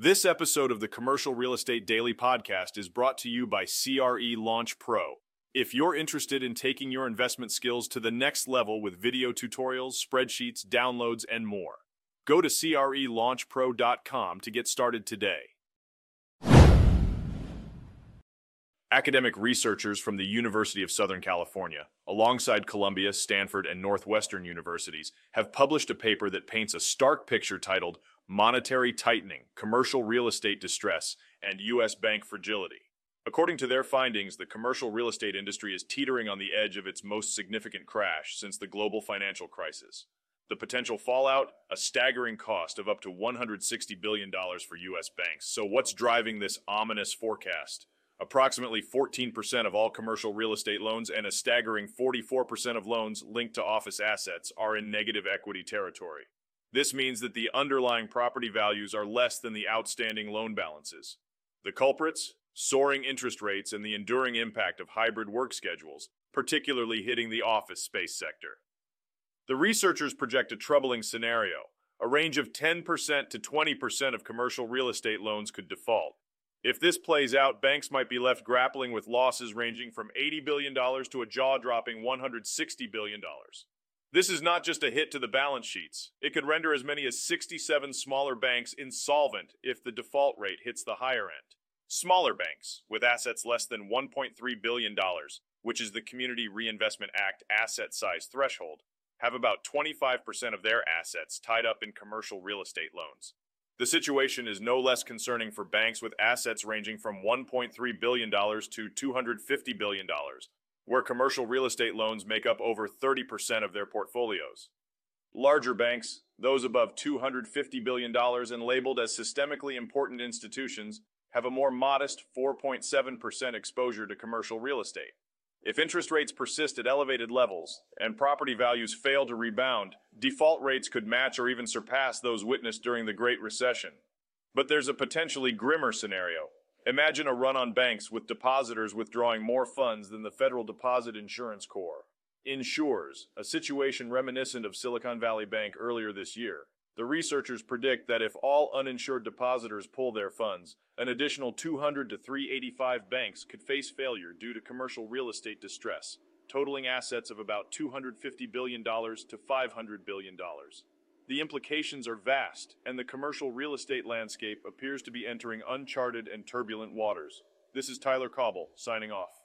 This episode of the Commercial Real Estate Daily Podcast is brought to you by CRE Launch Pro. If you're interested in taking your investment skills to the next level with video tutorials, spreadsheets, downloads, and more, go to crelaunchpro.com to get started today. Academic researchers from the University of Southern California, alongside Columbia, Stanford, and Northwestern Universities, have published a paper that paints a stark picture titled Monetary Tightening, Commercial Real Estate Distress, and U.S. Bank Fragility. According to their findings, the commercial real estate industry is teetering on the edge of its most significant crash since the global financial crisis. The potential fallout, a staggering cost of up to $160 billion for U.S. banks. So what's driving this ominous forecast? Approximately 14% of all commercial real estate loans and a staggering 44% of loans linked to office assets are in negative equity territory. This means that the underlying property values are less than the outstanding loan balances. The culprits? Soaring interest rates and the enduring impact of hybrid work schedules, particularly hitting the office space sector. The researchers project a troubling scenario. A range of 10% to 20% of commercial real estate loans could default. If this plays out, banks might be left grappling with losses ranging from $80 billion to a jaw-dropping $160 billion. This is not just a hit to the balance sheets. It could render as many as 67 smaller banks insolvent if the default rate hits the higher end. Smaller banks, with assets less than $1.3 billion, which is the Community Reinvestment Act asset size threshold, have about 25% of their assets tied up in commercial real estate loans. The situation is no less concerning for banks with assets ranging from $1.3 billion to $250 billion, where commercial real estate loans make up over 30% of their portfolios. Larger banks, those above $250 billion and labeled as systemically important institutions, have a more modest 4.7% exposure to commercial real estate. If interest rates persist at elevated levels and property values fail to rebound, default rates could match or even surpass those witnessed during the Great Recession. But there's a potentially grimmer scenario. Imagine a run on banks with depositors withdrawing more funds than the Federal Deposit Insurance Corps insures, a situation reminiscent of Silicon Valley Bank earlier this year. The researchers predict that if all uninsured depositors pull their funds, an additional 200 to 385 banks could face failure due to commercial real estate distress, totaling assets of about $250 billion to $500 billion. The implications are vast, and the commercial real estate landscape appears to be entering uncharted and turbulent waters. This is Tyler Cauble, signing off.